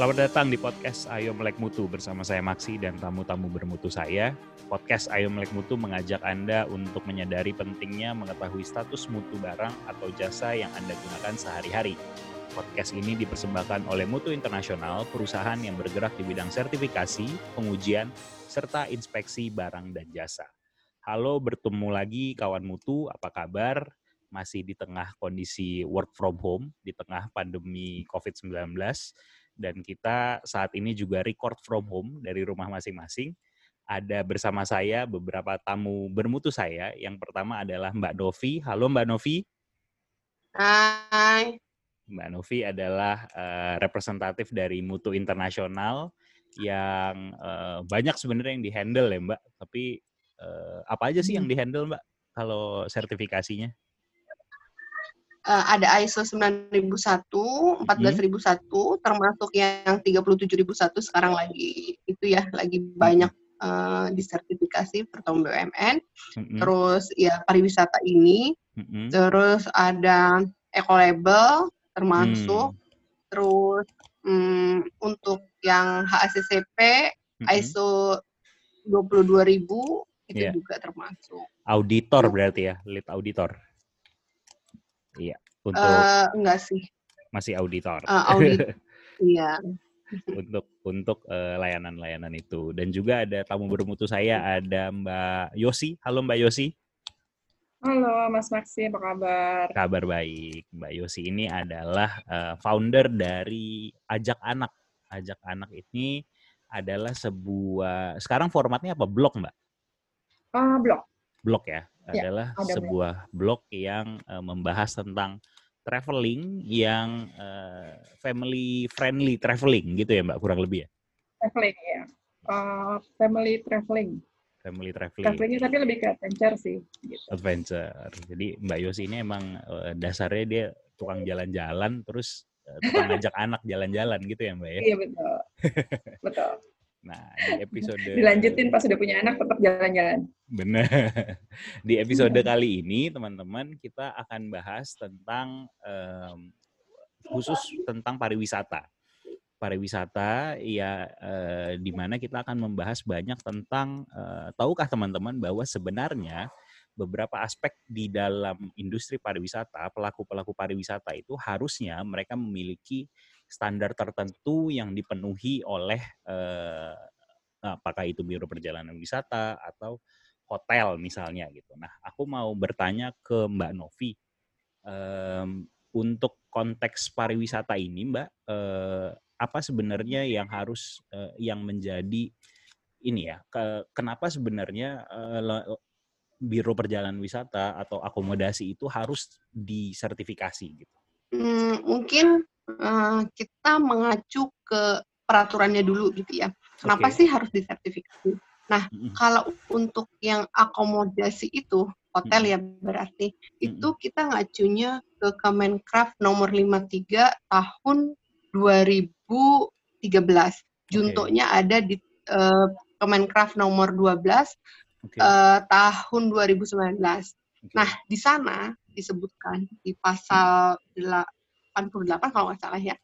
Selamat datang di podcast Ayo Melek Mutu bersama saya Maksi dan tamu-tamu bermutu saya. Podcast Ayo Melek Mutu mengajak Anda untuk menyadari pentingnya mengetahui status mutu barang atau jasa yang Anda gunakan sehari-hari. Podcast ini dipersembahkan oleh Mutu Internasional, perusahaan yang bergerak di bidang sertifikasi, pengujian, serta inspeksi barang dan jasa. Halo, bertemu lagi kawan Mutu, apa kabar? Masih di tengah kondisi work from home, di tengah pandemi COVID-19, dan kita saat ini juga record from home dari rumah masing-masing. Ada bersama saya beberapa tamu bermutu saya. Yang pertama adalah Mbak Novi. Halo Mbak Novi. Hai. Mbak Novi adalah representatif dari Mutu Internasional yang banyak sebenarnya yang di-handle ya Mbak. Tapi apa aja sih yang di-handle Mbak kalau sertifikasinya? Ada ISO 9001, 14001, termasuk yang 37001 sekarang lagi itu ya lagi banyak disertifikasi pertama BUMN. Terus ya pariwisata ini, terus ada ecolabel termasuk, terus untuk yang HACCP ISO 22000 itu juga termasuk. Auditor berarti ya, lead auditor. Iya, untuk enggak sih. Masih auditor. Iya. untuk layanan-layanan itu. Dan juga ada tamu bermutu saya, ada Mbak Yosi. Halo Mbak Yosi. Halo Mas Maksi, apa kabar? Kabar baik. Mbak Yosi ini adalah founder dari Ajak Anak. Ajak Anak ini adalah sebuah, sekarang formatnya apa? Blog, Mbak? Blog. Blog ya. Adalah sebuah blog yang membahas tentang traveling yang family friendly traveling gitu ya Mbak, kurang lebih ya? Traveling ya, family traveling. Family traveling. Travelingnya tapi lebih ke adventure sih. Gitu. Adventure. Jadi Mbak Yosi ini emang dasarnya dia tukang jalan-jalan, terus tukang ngajak anak jalan-jalan gitu ya Mbak ya? Iya betul, betul. Nah, di episode... Dilanjutin pas udah punya anak, tetap jalan-jalan. Benar. Di episode kali ini, teman-teman, kita akan bahas tentang, khusus tentang pariwisata. Pariwisata, ya, di mana kita akan membahas banyak tentang, tahukah teman-teman bahwa sebenarnya beberapa aspek di dalam industri pariwisata, pelaku-pelaku pariwisata itu harusnya mereka memiliki standar tertentu yang dipenuhi oleh apakah itu biro perjalanan wisata atau hotel misalnya gitu. Nah, aku mau bertanya ke Mbak Novi untuk konteks pariwisata ini, Mbak, apa sebenarnya yang harus yang menjadi ini ya? Kenapa sebenarnya biro perjalanan wisata atau akomodasi itu harus disertifikasi gitu? Mungkin kita mengacu ke peraturannya dulu gitu ya. Kenapa sih harus disertifikasi? Nah, kalau untuk yang akomodasi itu, hotel ya berarti, itu kita ngacunya ke Kemenkraf nomor 53 tahun 2013. Juntonya ada di Kemenkraf nomor 12 tahun 2019. Nah, di sana disebutkan di pasal 48 kalau nggak salah ya,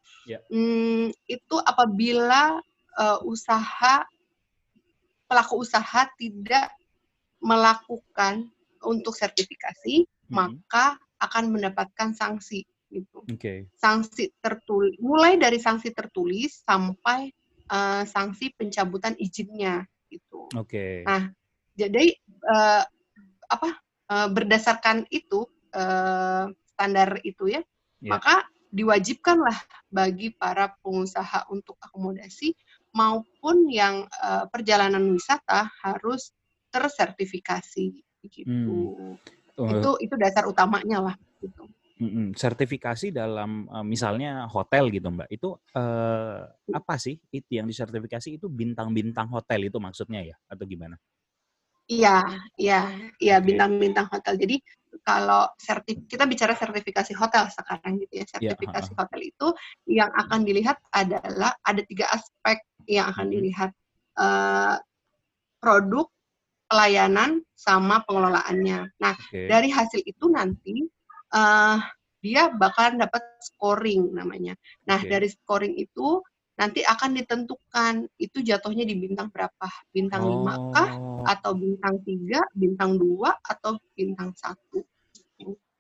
itu apabila pelaku usaha tidak melakukan untuk sertifikasi, maka akan mendapatkan sanksi gitu. Sanksi tertulis, mulai dari sanksi tertulis sampai sanksi pencabutan izinnya gitu. Nah, jadi berdasarkan itu standar itu ya, maka diwajibkanlah bagi para pengusaha untuk akomodasi maupun yang perjalanan wisata harus tersertifikasi gitu. Itu dasar utamanya lah gitu. Sertifikasi dalam misalnya hotel gitu Mbak, itu apa sih itu yang disertifikasi? Itu bintang-bintang hotel itu maksudnya ya, atau gimana? Iya, bintang-bintang hotel. Jadi kalau kita bicara sertifikasi hotel sekarang gitu ya. Sertifikasi hotel itu yang akan dilihat adalah ada 3 aspek yang akan dilihat, produk, pelayanan, sama pengelolaannya. Nah, dari hasil itu nanti dia bakal dapat scoring namanya. Nah, dari scoring itu nanti akan ditentukan itu jatuhnya di bintang berapa, bintang 5 kah, atau bintang 3, bintang 2, atau bintang 1.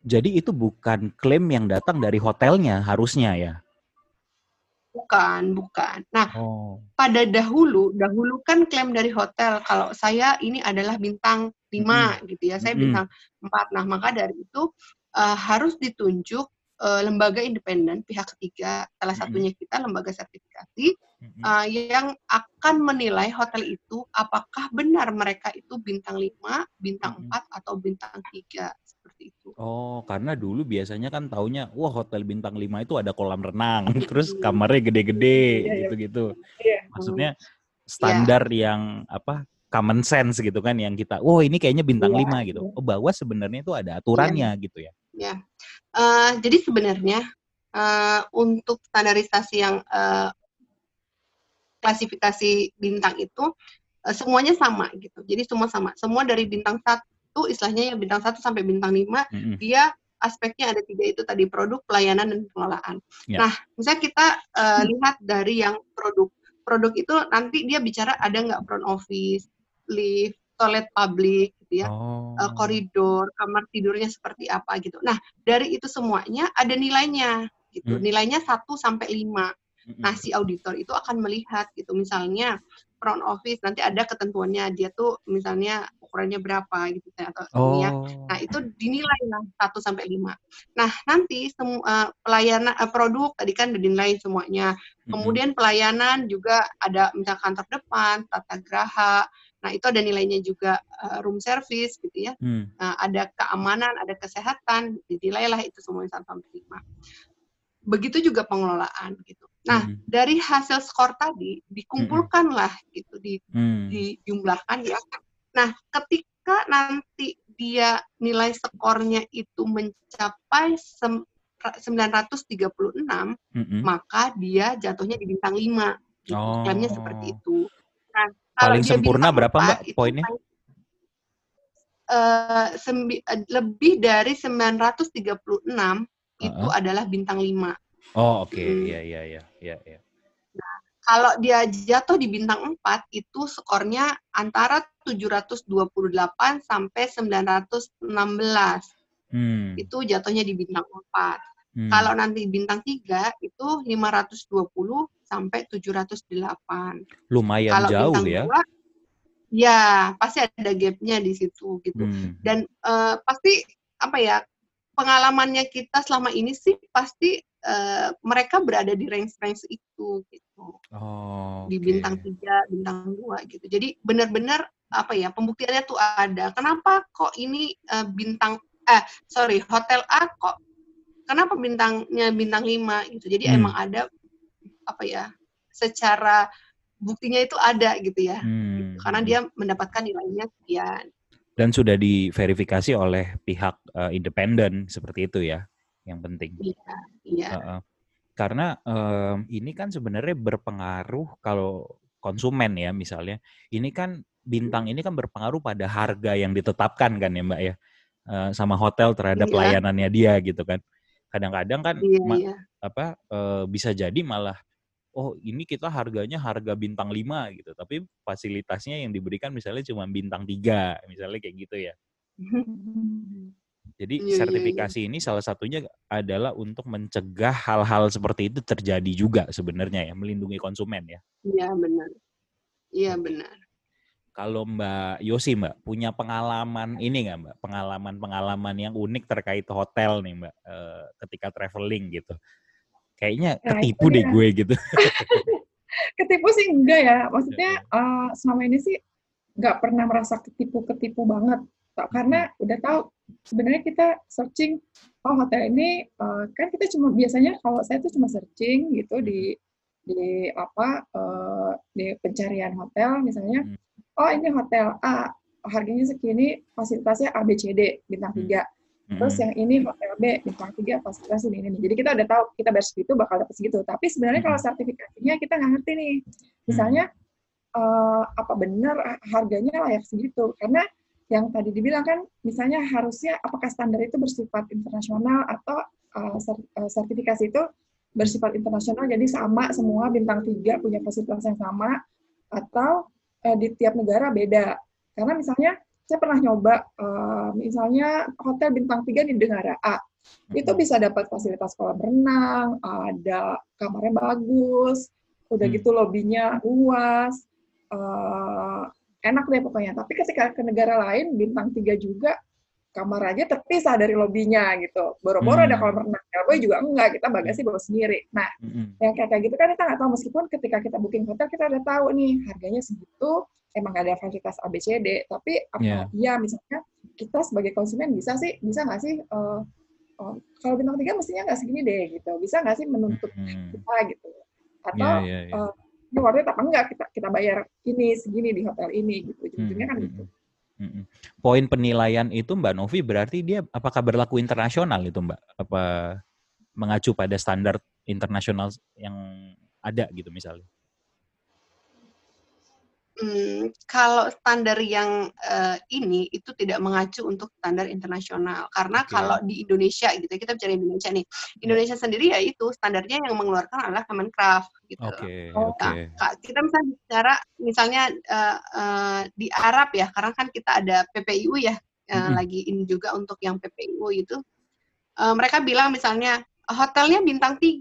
Jadi itu bukan klaim yang datang dari hotelnya harusnya ya? Bukan. Nah, pada dahulu kan klaim dari hotel, kalau saya ini adalah bintang 5 gitu ya, saya bintang 4. Nah, maka dari itu harus ditunjuk lembaga independen, pihak ketiga, salah satunya kita, lembaga sertifikasi, yang akan menilai hotel itu apakah benar mereka itu bintang 5, bintang 4, atau bintang 3. Itu. Oh, karena dulu biasanya kan taunya, wah hotel bintang 5 itu ada kolam renang, terus kamarnya gede-gede, gitu-gitu. Maksudnya standar yang apa common sense gitu kan, yang kita, wah ini kayaknya bintang 5 gitu. Oh, bahwa sebenarnya itu ada aturannya gitu ya. Jadi sebenarnya untuk standarisasi yang klasifikasi bintang itu semuanya sama gitu. Jadi semua sama, semua dari bintang 1. Istilahnya ya bintang 1 sampai bintang 5 dia aspeknya ada 3 itu tadi, produk, pelayanan, dan pengelolaan. Nah, misalnya kita lihat dari yang produk itu nanti dia bicara ada nggak front office, lift, toilet publik gitu ya, koridor, kamar tidurnya seperti apa gitu. Nah, dari itu semuanya ada nilainya gitu, nilainya 1 sampai 5. Nah, si auditor itu akan melihat gitu, misalnya front office nanti ada ketentuannya, dia tuh misalnya ukurannya berapa gitu atau ya. Nah, itu dinilai lah 1 sampai 5. Nah, nanti pelayanan produk tadi kan dinilai semuanya. Kemudian pelayanan juga ada misalnya kantor depan, tata graha. Nah, itu ada nilainya juga, room service gitu ya. Nah, ada keamanan, ada kesehatan, dinilailah itu semuanya 1 sampai 5. Begitu juga pengelolaan gitu. Nah, dari hasil skor tadi dikumpulkanlah gitu, dijumlahkan ya. Nah, ketika nanti dia nilai skornya itu mencapai 936, maka dia jatuhnya di bintang 5. Gitu. Klaimnya seperti itu. Nah, paling sempurna berapa, Mbak, poinnya? Lebih dari 936 itu adalah bintang 5. Oh, oke. Iya. Nah, kalau dia jatuh di bintang 4, itu skornya antara 728 sampai 916. Itu jatuhnya di bintang 4. Kalau nanti bintang 3, itu 520 sampai 708. Lumayan kalau jauh ya. Ya, pasti ada gap-nya di situ gitu. Dan pasti apa ya, pengalamannya kita selama ini sih pasti mereka berada di range-range itu gitu. Di bintang 3, bintang 2 gitu. Jadi benar-benar apa ya, pembuktiannya tuh ada. Kenapa kok ini hotel A kok kenapa bintangnya bintang 5 gitu. Jadi emang ada apa ya, secara buktinya itu ada gitu ya. Gitu. Karena dia mendapatkan nilainya sekian. Dan sudah diverifikasi oleh pihak independen seperti itu ya, yang penting. Iya. Karena ini kan sebenarnya berpengaruh kalau konsumen ya misalnya. Ini kan bintang ini kan berpengaruh pada harga yang ditetapkan kan ya Mbak ya, sama hotel terhadap layanannya dia gitu kan. Kadang-kadang kan bisa jadi malah, oh ini kita harganya harga bintang 5 gitu, tapi fasilitasnya yang diberikan misalnya cuma bintang 3, misalnya kayak gitu ya. Jadi sertifikasi ini salah satunya adalah untuk mencegah hal-hal seperti itu terjadi juga sebenarnya ya, melindungi konsumen ya. Iya benar. Kalau Mbak Yosi, Mbak, punya pengalaman ini nggak Mbak? Pengalaman-pengalaman yang unik terkait hotel nih Mbak, ketika traveling gitu. Kayaknya ketipu deh gue gitu. Ketipu sih enggak ya. Maksudnya selama ini sih nggak pernah merasa ketipu-ketipu banget. Karena udah tahu sebenarnya kita searching, oh hotel ini kan kita cuma biasanya kalau saya tuh cuma searching gitu di pencarian hotel misalnya. Oh ini hotel A, harganya segini, fasilitasnya A, B, C, D, bintang 3. Terus yang ini hotel B, bintang 3, fasilitas ini nih. Jadi kita udah tahu, kita bayar segitu, bakal dapat segitu. Tapi sebenarnya kalau sertifikasinya kita nggak ngerti nih. Misalnya, apa benar harganya layak segitu? Karena yang tadi dibilang kan, misalnya harusnya apakah standar itu bersifat internasional atau sertifikasi itu bersifat internasional, jadi sama semua bintang 3 punya fasilitas yang sama, atau di tiap negara beda. Karena misalnya, saya pernah nyoba, misalnya hotel bintang 3 di negara A, itu bisa dapat fasilitas kolam renang, ada kamarnya bagus, udah gitu lobbynya luas, enak deh pokoknya. Tapi ketika ke negara lain, bintang 3 juga, kamar aja terpisah dari lobbynya gitu. Boro-boro ada kolam renang, LBW juga enggak, kita bagasi bawa sendiri. Nah, yang kayak gitu kan kita nggak tahu, meskipun ketika kita booking hotel, kita udah tahu nih, harganya segitu, emang ada fasilitas ABCD, tapi apa ya misalnya kita sebagai konsumen bisa nggak sih kalau bintang 3 mestinya nggak segini deh gitu, bisa nggak sih menuntut kita gitu, atau ini worth it apa enggak, kita bayar ini segini di hotel ini gitu, jadinya kan gitu. Poin penilaian itu Mbak Novi berarti dia apakah berlaku internasional itu Mbak, apa mengacu pada standar internasional yang ada gitu misalnya? Kalau standar yang ini itu tidak mengacu untuk standar internasional, karena kalau di Indonesia gitu, kita bicara Indonesia nih, Indonesia sendiri ya itu standarnya yang mengeluarkan adalah Kemenkraf gitu. Nah, kita misalnya bicara misalnya di Arab ya, karena kan kita ada PPIU ya, lagi ini juga untuk yang PPIU itu, mereka bilang misalnya hotelnya bintang 3.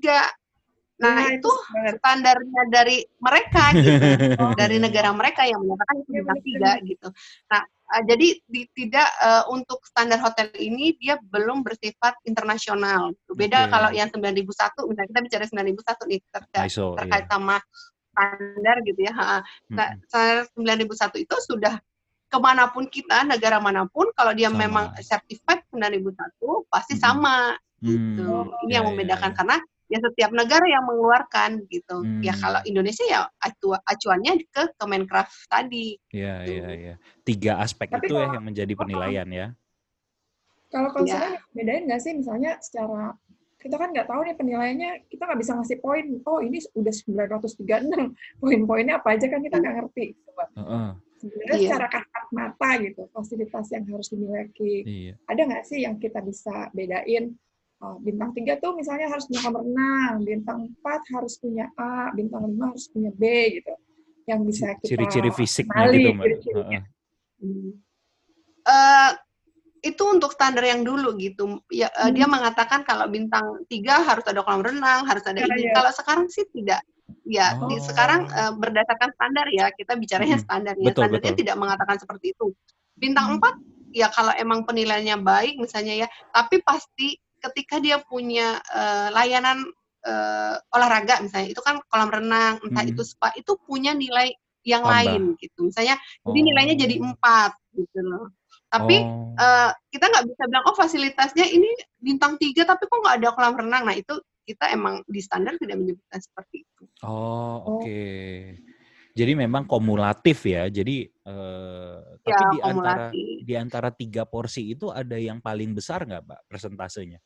Nah, itu standarnya dari mereka gitu, dari negara mereka yang menyatakan itu bintang 3 gitu. Nah, jadi tidak untuk standar hotel ini dia belum bersifat internasional. Beda kalau yang 9001, misalnya kita bicara 9001 nih terkait sama standar gitu ya. Nah, standar 9001 itu sudah kemanapun kita, negara manapun, kalau dia sama, memang certified 9001 pasti sama gitu. Ini yang membedakan karena ya setiap negara yang mengeluarkan gitu. Ya kalau Indonesia ya acuannya ke Kemenkraf tadi. Iya, iya, iya. 3 aspek tapi itu kalau, yang menjadi penilaian ya. Kalau konsumen bedain nggak sih misalnya secara, kita kan nggak tahu nih penilaiannya, kita nggak bisa ngasih poin, oh ini udah 936, poin-poinnya apa aja kan kita nggak ngerti. Sebenarnya secara kasat mata gitu, fasilitas yang harus dimiliki. Ada nggak sih yang kita bisa bedain? Bintang 3 tuh misalnya harus punya kamar renang, bintang 4 harus punya A, bintang 5 harus punya B gitu. Yang bisa kita ciri-ciri fisiknya kenali, gitu, Mbak. Itu untuk standar yang dulu gitu. Ya, dia mengatakan kalau bintang 3 harus ada kolam renang, harus ada ini. Kalau sekarang sih tidak. Ya, sekarang berdasarkan standar ya, kita bicaranya standarnya. Betul, standarnya betul. Tidak mengatakan seperti itu. Bintang 4 ya kalau emang penilaiannya baik misalnya ya, tapi pasti ketika dia punya layanan olahraga misalnya, itu kan kolam renang, entah itu spa, itu punya nilai yang lain gitu. Misalnya, jadi nilainya jadi 4 gitu loh. Tapi kita nggak bisa bilang, oh fasilitasnya ini bintang 3, tapi kok nggak ada kolam renang? Nah itu kita emang di standar tidak menyebutkan seperti itu. Jadi memang kumulatif ya. Jadi tapi ya, di antara 3 porsi itu ada yang paling besar nggak, Mbak, persentasenya?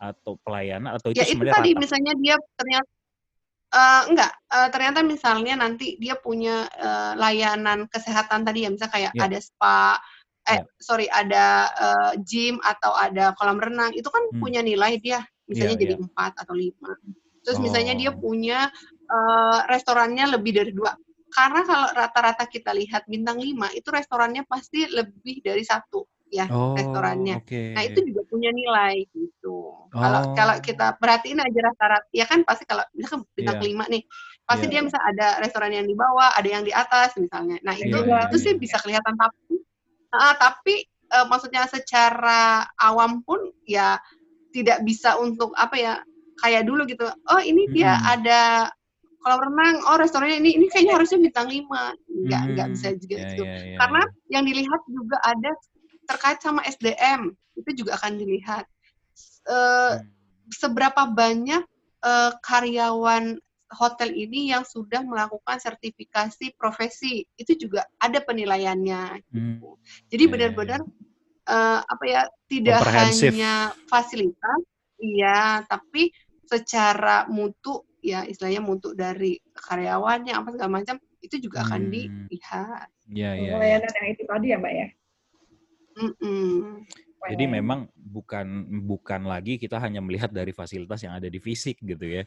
Atau pelayanan atau itu ya, sebenarnya itu tadi rata? Misalnya dia ternyata ternyata misalnya nanti dia punya layanan kesehatan tadi ya, misalnya kayak ada spa, ada gym atau ada kolam renang, itu kan punya nilai dia misalnya jadi 4 atau 5. Terus misalnya dia punya restorannya lebih dari 2. Karena kalau rata-rata kita lihat bintang 5 itu restorannya pasti lebih dari 1 ya restorannya. Nah, itu juga punya nilai gitu. Kalau kita perhatiin aja rata-rata ya kan pasti kalau misalkan bintang 5 nih, pasti dia misalnya ada restoran yang di bawah, ada yang di atas misalnya. Nah, itu sih bisa kelihatan tapi maksudnya secara awam pun ya tidak bisa untuk apa ya kayak dulu gitu. Oh, ini dia ada kolam renang, restorannya ini kayaknya harusnya bintang 5. Enggak bisa juga gitu. Karena yang dilihat juga ada terkait sama SDM, itu juga akan dilihat. Seberapa banyak karyawan hotel ini yang sudah melakukan sertifikasi profesi, itu juga ada penilaiannya. Gitu. Jadi benar-benar tidak hanya fasilitas, tapi secara mutu ya, istilahnya mutu dari karyawannya apa segala macam itu juga akan dilihat. Layanan yang itu tadi ya, Mbak ya. Jadi memang bukan lagi kita hanya melihat dari fasilitas yang ada di fisik gitu ya.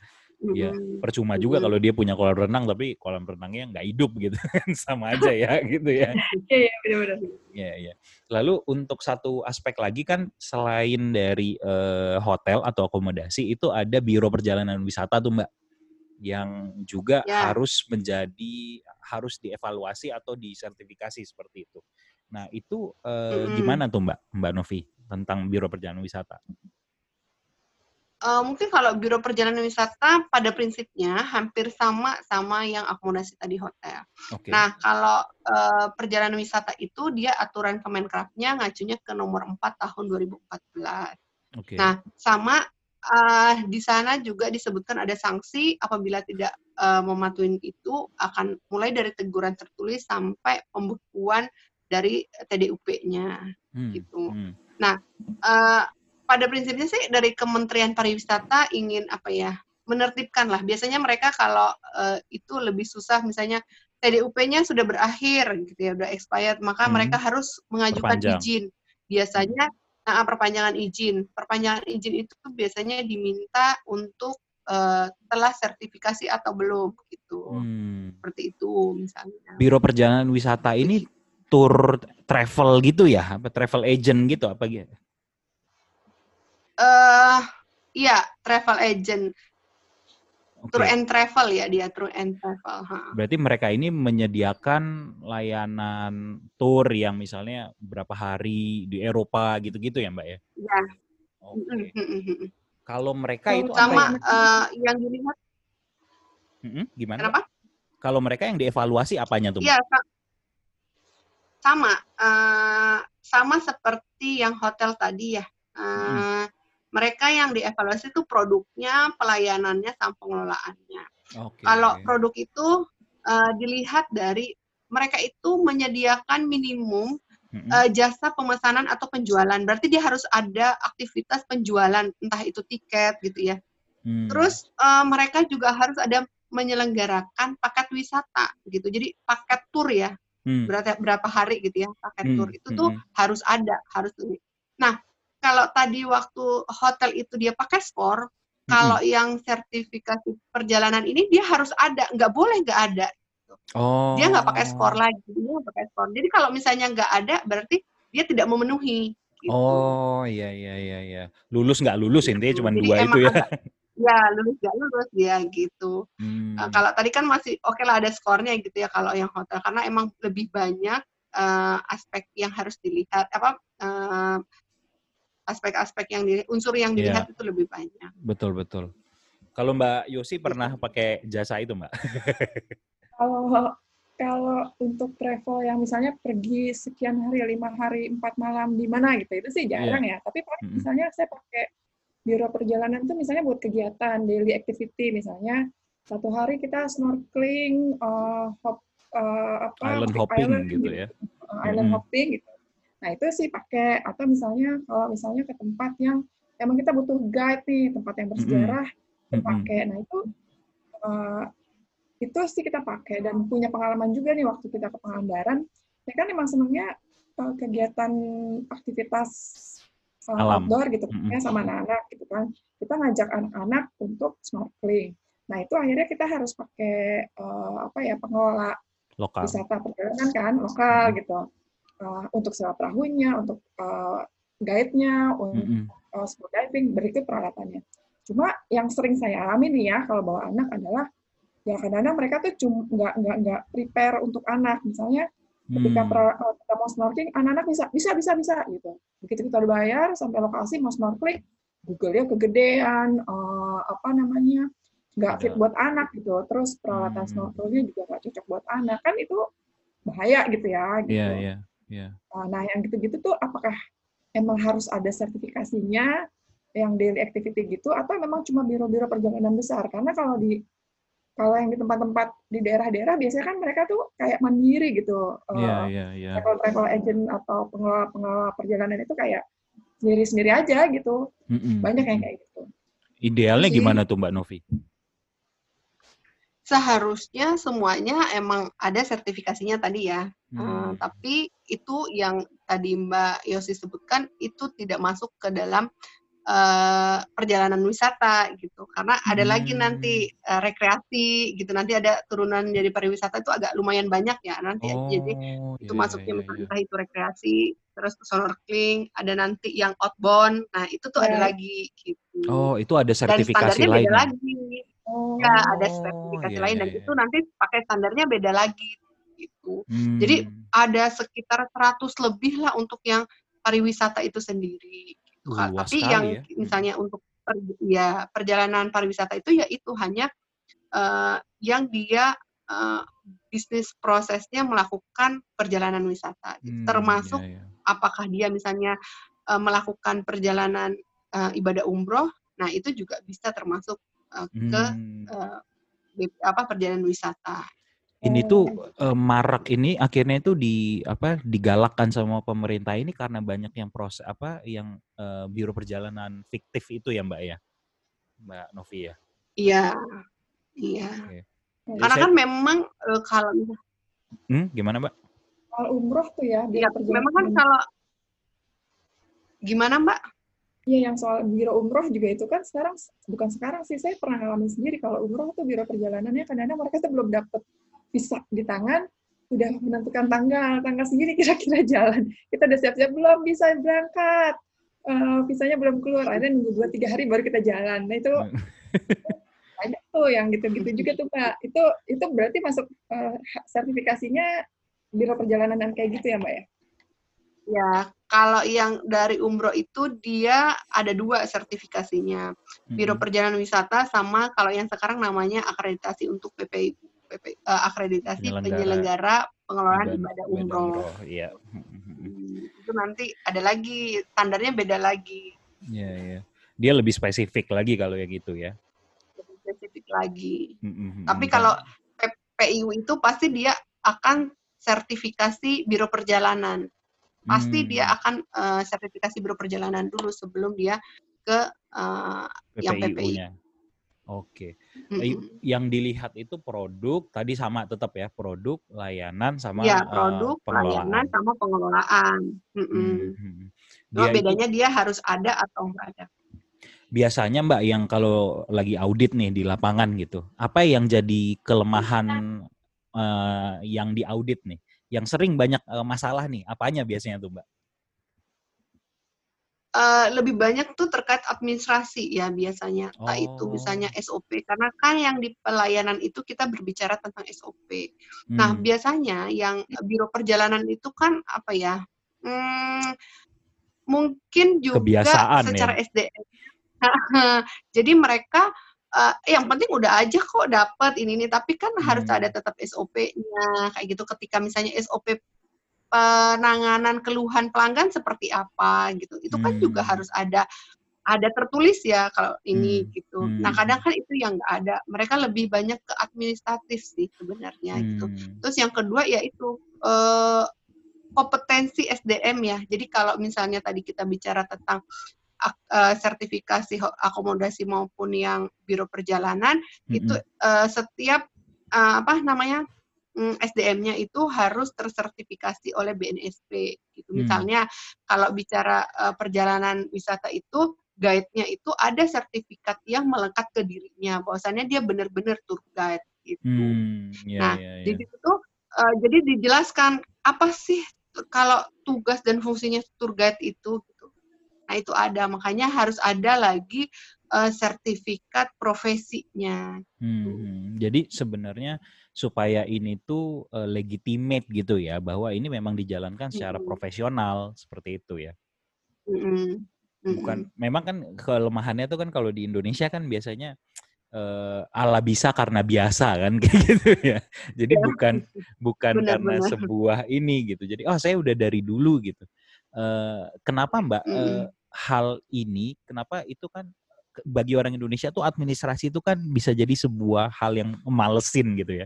Ya percuma juga kalau dia punya kolam renang tapi kolam renangnya nggak hidup gitu kan. Sama aja ya gitu ya. Iya, benar-benar. Iya, iya. Lalu untuk satu aspek lagi kan selain dari hotel atau akomodasi itu ada biro perjalanan wisata tuh Mbak yang juga harus dievaluasi atau disertifikasi seperti itu. Nah, itu gimana tuh Mbak Novi tentang biro perjalanan wisata? Mungkin kalau biro perjalanan wisata pada prinsipnya hampir sama yang akomodasi tadi hotel. Okay. Nah, kalau perjalanan wisata itu dia aturan Kemenkrafnya ngacunya ke nomor 4 tahun 2014. Okay. Nah, sama di sana juga disebutkan ada sanksi apabila tidak mematuhi itu akan mulai dari teguran tertulis sampai pembekuan dari TDUP-nya gitu. Nah, pada prinsipnya sih dari Kementerian Pariwisata ingin menertibkan lah. Biasanya mereka kalau itu lebih susah, misalnya TDUP-nya sudah berakhir gitu ya, sudah expired, maka mereka harus mengajukan izin. Biasanya perpanjangan izin itu biasanya diminta untuk telah sertifikasi atau belum gitu. Seperti itu misalnya. Biro perjalanan wisata ini tour travel gitu ya, apa travel agent gitu apa gitu? Iya, travel agent. Okay. Tour and travel ya, dia tour and travel. Berarti mereka ini menyediakan layanan tour yang misalnya berapa hari di Eropa gitu-gitu ya Mbak ya? Iya. Okay. Kalau mereka itu sama yang dilihat. Gimana? Kenapa? Kalau mereka yang dievaluasi apanya tuh? Iya, sama seperti yang hotel tadi ya. Mereka yang dievaluasi itu produknya, pelayanannya, sama pengelolaannya. Okay. Kalau produk itu dilihat dari mereka itu menyediakan minimum jasa pemesanan atau penjualan. Berarti dia harus ada aktivitas penjualan, entah itu tiket gitu ya. Terus mereka juga harus ada menyelenggarakan paket wisata gitu. Jadi paket tur ya, berapa hari gitu ya paket tur itu tuh harus ada, harus ini. Nah, kalau tadi waktu hotel itu dia pakai skor, kalau yang sertifikasi perjalanan ini dia harus ada, nggak boleh nggak ada. Oh. Dia nggak pakai skor lagi, dia nggak pakai skor. Jadi kalau misalnya nggak ada, berarti dia tidak memenuhi. Gitu. Oh, iya. Lulus nggak lulus intinya cuma dua itu ya. Iya, lulus nggak lulus ya gitu. Kalau tadi kan masih oke lah ada skornya gitu ya kalau yang hotel, karena emang lebih banyak aspek yang harus dilihat aspek-aspek yang unsur yang dilihat itu lebih banyak. Betul. Kalau Mbak Yosi pernah pakai jasa itu, Mbak? Kalau untuk travel yang misalnya pergi sekian hari, 5 hari 4 malam di mana gitu, itu sih jarang ya. Tapi misalnya saya pakai biro perjalanan itu misalnya buat kegiatan daily activity, misalnya 1 hari kita snorkeling, island hopping gitu ya. Island hopping gitu. Nah, itu sih pakai, atau misalnya kalau misalnya ke tempat yang emang kita butuh guide nih, tempat yang bersejarah, kita pakai. Nah, itu sih kita pakai. Dan punya pengalaman juga nih waktu kita ke Pangandaran, ya kan emang senangnya kegiatan aktivitas outdoor gitu, ya sama anak-anak gitu kan. Kita ngajak anak-anak untuk snorkeling. Nah, itu akhirnya kita harus pakai pengelola lokal. Wisata perjalanan kan, lokal gitu. Untuk sewa perahunya, untuk guide-nya, untuk scuba diving, berikut peralatannya. Cuma yang sering saya alami nih ya, kalau bawa anak adalah, ya kadang-kadang mereka tuh nggak prepare untuk anak. Misalnya, ketika kita mau snorkeling, anak-anak bisa gitu. Begitu kita udah bayar, sampai lokasi mau snorkeling, Google-nya kegedean, nggak fit buat anak gitu. Terus peralatan snorkelingnya juga nggak cocok buat anak. Kan itu bahaya gitu ya. Gitu. Yeah. Yeah. Nah, yang gitu-gitu tuh apakah emang harus ada sertifikasinya yang daily activity gitu, atau memang cuma biro-biro perjalanan besar? Karena kalau yang di tempat-tempat di daerah-daerah biasanya kan mereka tuh kayak mandiri gitu. Travel agent atau pengelola perjalanan itu kayak sendiri-sendiri aja gitu. Banyak yang kayak gitu. Idealnya gimana tuh Mbak Novi? seharusnya semuanya emang ada sertifikasinya tadi ya. Tapi itu yang tadi Mbak Yosi sebutkan itu tidak masuk ke dalam perjalanan wisata gitu, karena ada lagi nanti rekreasi gitu, nanti ada turunan jadi pariwisata itu agak lumayan banyak ya nanti, jadi itu masuknya entah itu rekreasi, terus snorkeling, ada nanti yang outbound, nah itu tuh ada lagi gitu. Oh, itu ada sertifikasi lain. Beda lagi. Ya, ada sertifikasi lain dan itu nanti pakai standarnya beda lagi gitu. Jadi ada sekitar 100 lebih lah untuk yang pariwisata itu sendiri. Tapi yang misalnya untuk perjalanan pariwisata itu ya itu hanya yang dia bisnis prosesnya melakukan perjalanan wisata, termasuk apakah dia misalnya melakukan perjalanan ibadah umroh, nah itu juga bisa termasuk ke perjalanan wisata. Ini tuh marak ini akhirnya itu digalakkan sama pemerintah ini karena banyak yang proses biro perjalanan fiktif itu ya Mbak ya, Mbak Novi ya. Iya. Okay. Karena kan memang kalau gimana Mbak? Kalau umroh tuh ya. Iya. Memang kan kalau gimana Mbak? Iya, yang soal biro umroh juga itu kan bukan sekarang sih, saya pernah ngalamin sendiri kalau umroh tuh biro perjalanannya kadang-kadang mereka tuh belum dapet bisa di tangan, udah menentukan tanggal segini kira-kira jalan. Kita udah siap-siap belum bisa berangkat, visanya belum keluar, akhirnya nunggu 2-3 hari baru kita jalan. Nah itu ada tuh yang gitu-gitu juga tuh Mbak. Itu berarti masuk sertifikasinya biro perjalanan dan kayak gitu ya Mbak ya? Ya, kalau yang dari umroh itu dia ada 2 sertifikasinya, biro perjalanan wisata sama kalau yang sekarang namanya akreditasi untuk PPI. Akreditasi penyelenggara pengelolaan ibadah umroh. Iya. Itu nanti ada lagi standarnya beda lagi. Iya. Dia lebih spesifik lagi kalau ya gitu ya. Lebih spesifik lagi. Tapi kalau PPIU itu pasti dia akan sertifikasi biro perjalanan. Pasti dia akan sertifikasi biro perjalanan dulu sebelum dia ke yang PPI-nya. Oke, yang dilihat itu produk tadi sama tetap ya, produk, layanan sama pengelolaan. Layanan sama pengelolaan. Dia bedanya itu, dia harus ada atau nggak ada. Biasanya Mbak yang kalau lagi audit nih di lapangan gitu, apa yang jadi kelemahan yang diaudit nih, yang sering banyak masalah nih, apanya biasanya tuh Mbak? Lebih banyak tuh terkait administrasi ya biasanya, entah itu misalnya SOP, karena kan yang di pelayanan itu kita berbicara tentang SOP. Nah biasanya yang biro perjalanan itu kan apa ya, mungkin juga kebiasaan, secara ya? SDM. Jadi mereka yang penting udah aja kok dapat ini tapi kan harus ada tetap SOP-nya kayak gitu. Ketika misalnya SOP penanganan keluhan pelanggan seperti apa gitu, itu kan juga harus ada tertulis ya kalau ini gitu. Nah kadang kan itu yang nggak ada, mereka lebih banyak ke administratif sih sebenarnya gitu. Terus yang kedua yaitu kompetensi SDM ya. Jadi kalau misalnya tadi kita bicara tentang sertifikasi akomodasi maupun yang biro perjalanan, itu setiap SDM-nya itu harus tersertifikasi oleh BNSP gitu. Misalnya kalau bicara perjalanan wisata itu guide-nya itu ada sertifikat yang melekat ke dirinya bahwasannya dia benar-benar tour guide gitu. Jadi itu jadi dijelaskan apa sih kalau tugas dan fungsinya tour guide itu gitu. Nah itu ada, makanya harus ada lagi sertifikat profesinya. Jadi sebenarnya supaya ini tuh legitimate gitu ya, bahwa ini memang dijalankan secara profesional seperti itu ya. Bukan, memang kan kelemahannya tuh kan kalau di Indonesia kan biasanya ala bisa karena biasa kan kayak gitu ya. Jadi bukan karena sebuah ini gitu. Jadi saya udah dari dulu gitu. Kenapa Mbak hal ini? Kenapa itu kan? Bagi orang Indonesia tuh administrasi itu kan bisa jadi sebuah hal yang malesin gitu ya.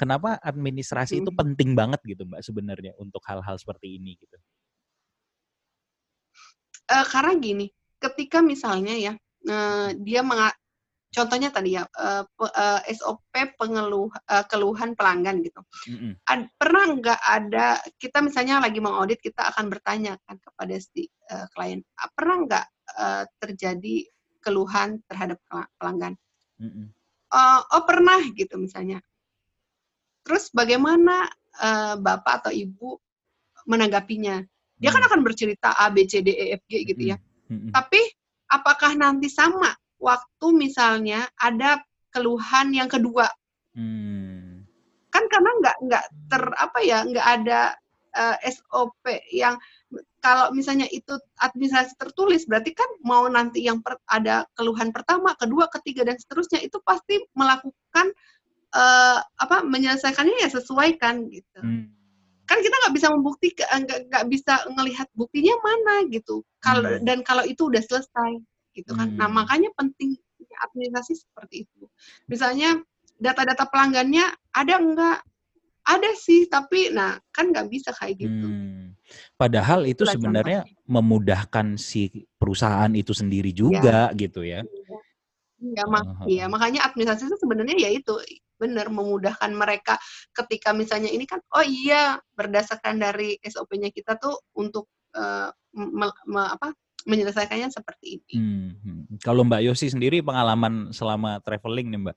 Kenapa administrasi itu penting banget gitu Mbak sebenarnya untuk hal-hal seperti ini gitu? Karena gini, ketika misalnya ya dia Contohnya tadi ya SOP keluhan pelanggan gitu. Pernah nggak ada, kita misalnya lagi mengaudit, kita akan bertanya kan kepada si klien, pernah nggak terjadi keluhan terhadap pelanggan? Oh pernah gitu misalnya. Terus bagaimana Bapak atau Ibu menanggapinya? Dia kan akan bercerita A, B, C, D, E, F, G gitu ya. Tapi apakah nanti sama waktu misalnya ada keluhan yang kedua? Kan karena nggak ada SOP yang, kalau misalnya itu administrasi tertulis, berarti kan mau nanti yang ada keluhan pertama, kedua, ketiga dan seterusnya, itu pasti melakukan menyelesaikannya ya sesuaikan gitu. Kan kita nggak bisa membuktikan, nggak bisa ngelihat buktinya mana gitu. Dan kalau itu udah selesai gitu kan. Nah makanya penting administrasi seperti itu. Misalnya data-data pelanggannya ada nggak? Ada sih, tapi nah kan nggak bisa kayak gitu. Padahal itu sebenarnya memudahkan si perusahaan itu sendiri juga ya. Gitu ya. Ya, makanya administrasi itu sebenarnya ya itu benar memudahkan mereka ketika misalnya ini kan, oh iya berdasarkan dari SOP-nya kita tuh untuk menyelesaikannya seperti ini. Kalau Mbak Yosi sendiri pengalaman selama traveling nih Mbak,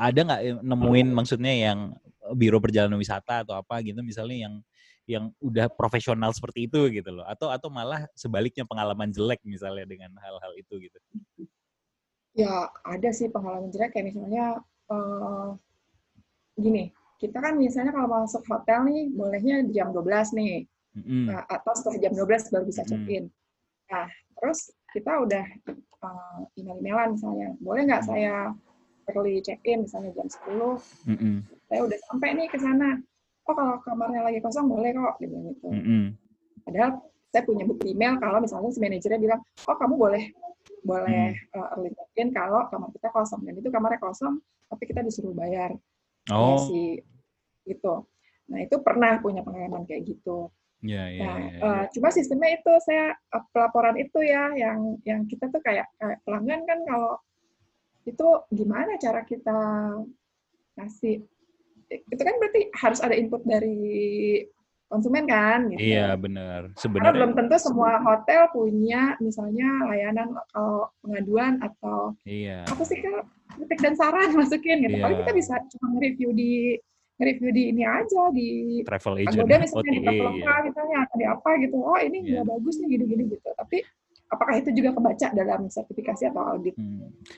ada nggak nemuin maksudnya yang biro perjalanan wisata atau apa gitu misalnya yang udah profesional seperti itu gitu loh, atau malah sebaliknya pengalaman jelek misalnya dengan hal-hal itu gitu? Ya ada sih pengalaman jelek kayak misalnya gini, kita kan misalnya kalau masuk hotel nih bolehnya jam 12 nih, atau setelah jam 12 baru bisa check-in. Nah terus kita udah email-emailan misalnya, boleh nggak saya early check-in misalnya jam 10, saya udah sampai nih ke sana. Oh kalau kamarnya lagi kosong boleh kok gitu. Padahal saya punya bukti email kalau misalnya si manajernya bilang, oh kamu boleh early check-in kalau kamar kita kosong, dan itu kamarnya kosong tapi kita disuruh bayar. Gitu. Nah itu pernah punya pengalaman kayak gitu. Cuma sistemnya itu saya pelaporan itu ya yang kita tuh kayak pelanggan kan, kalau itu gimana cara kita kasih? Itu kan berarti harus ada input dari konsumen kan? Gitu. Iya benar. Sebenarnya karena belum tentu semua hotel punya misalnya layanan pengaduan atau apa sih kan kritik dan saran masukin gitu. Kalau kita bisa cuma nge-review di ini aja, di travel agent, OTA, misalnya ada apa gitu. Oh ini nggak bagus nih gini-gini gitu. Tapi apakah itu juga kebaca dalam sertifikasi atau audit?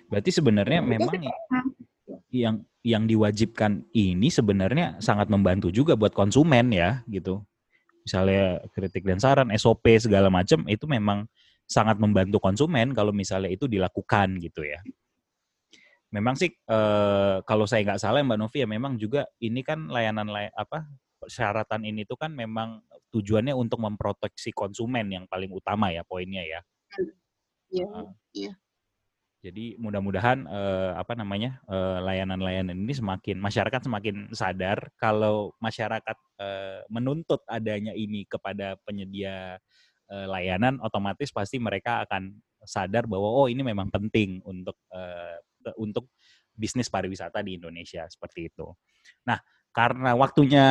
Berarti sebenarnya memang yang diwajibkan ini sebenarnya sangat membantu juga buat konsumen ya gitu. Misalnya kritik dan saran, SOP segala macam itu memang sangat membantu konsumen kalau misalnya itu dilakukan gitu ya. Memang sih kalau saya nggak salah Mbak Novi ya, memang juga ini kan persyaratan ini tuh kan memang tujuannya untuk memproteksi konsumen yang paling utama ya poinnya ya. Jadi mudah-mudahan layanan-layanan ini masyarakat semakin sadar kalau masyarakat menuntut adanya ini kepada penyedia layanan, otomatis pasti mereka akan sadar bahwa oh ini memang penting untuk bisnis pariwisata di Indonesia seperti itu. Nah, karena waktunya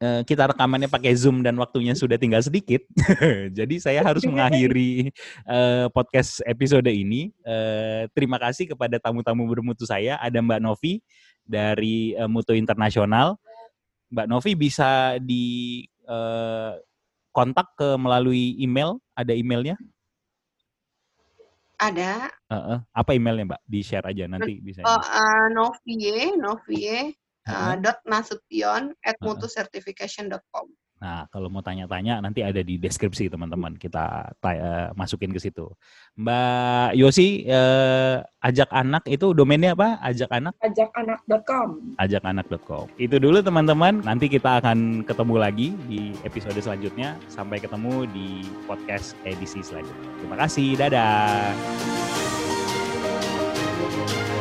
kita rekamannya pakai Zoom dan waktunya sudah tinggal sedikit, jadi saya harus mengakhiri podcast episode ini. Terima kasih kepada tamu-tamu bermutu saya, ada Mbak Novi dari Mutu Internasional. Mbak Novi bisa dikontak melalui email, ada emailnya? Ada. Apa emailnya Mbak? Di share aja nanti bisa. Novie.nasution@mutucertification.com. Nah, kalau mau tanya-tanya nanti ada di deskripsi teman-teman, kita masukin ke situ. Mbak Yosi, ajak anak itu domainnya apa? Ajak anak? Ajakanak.com. Ajakanak.com. Itu dulu teman-teman, nanti kita akan ketemu lagi di episode selanjutnya. Sampai ketemu di podcast edisi selanjutnya. Terima kasih, dadah.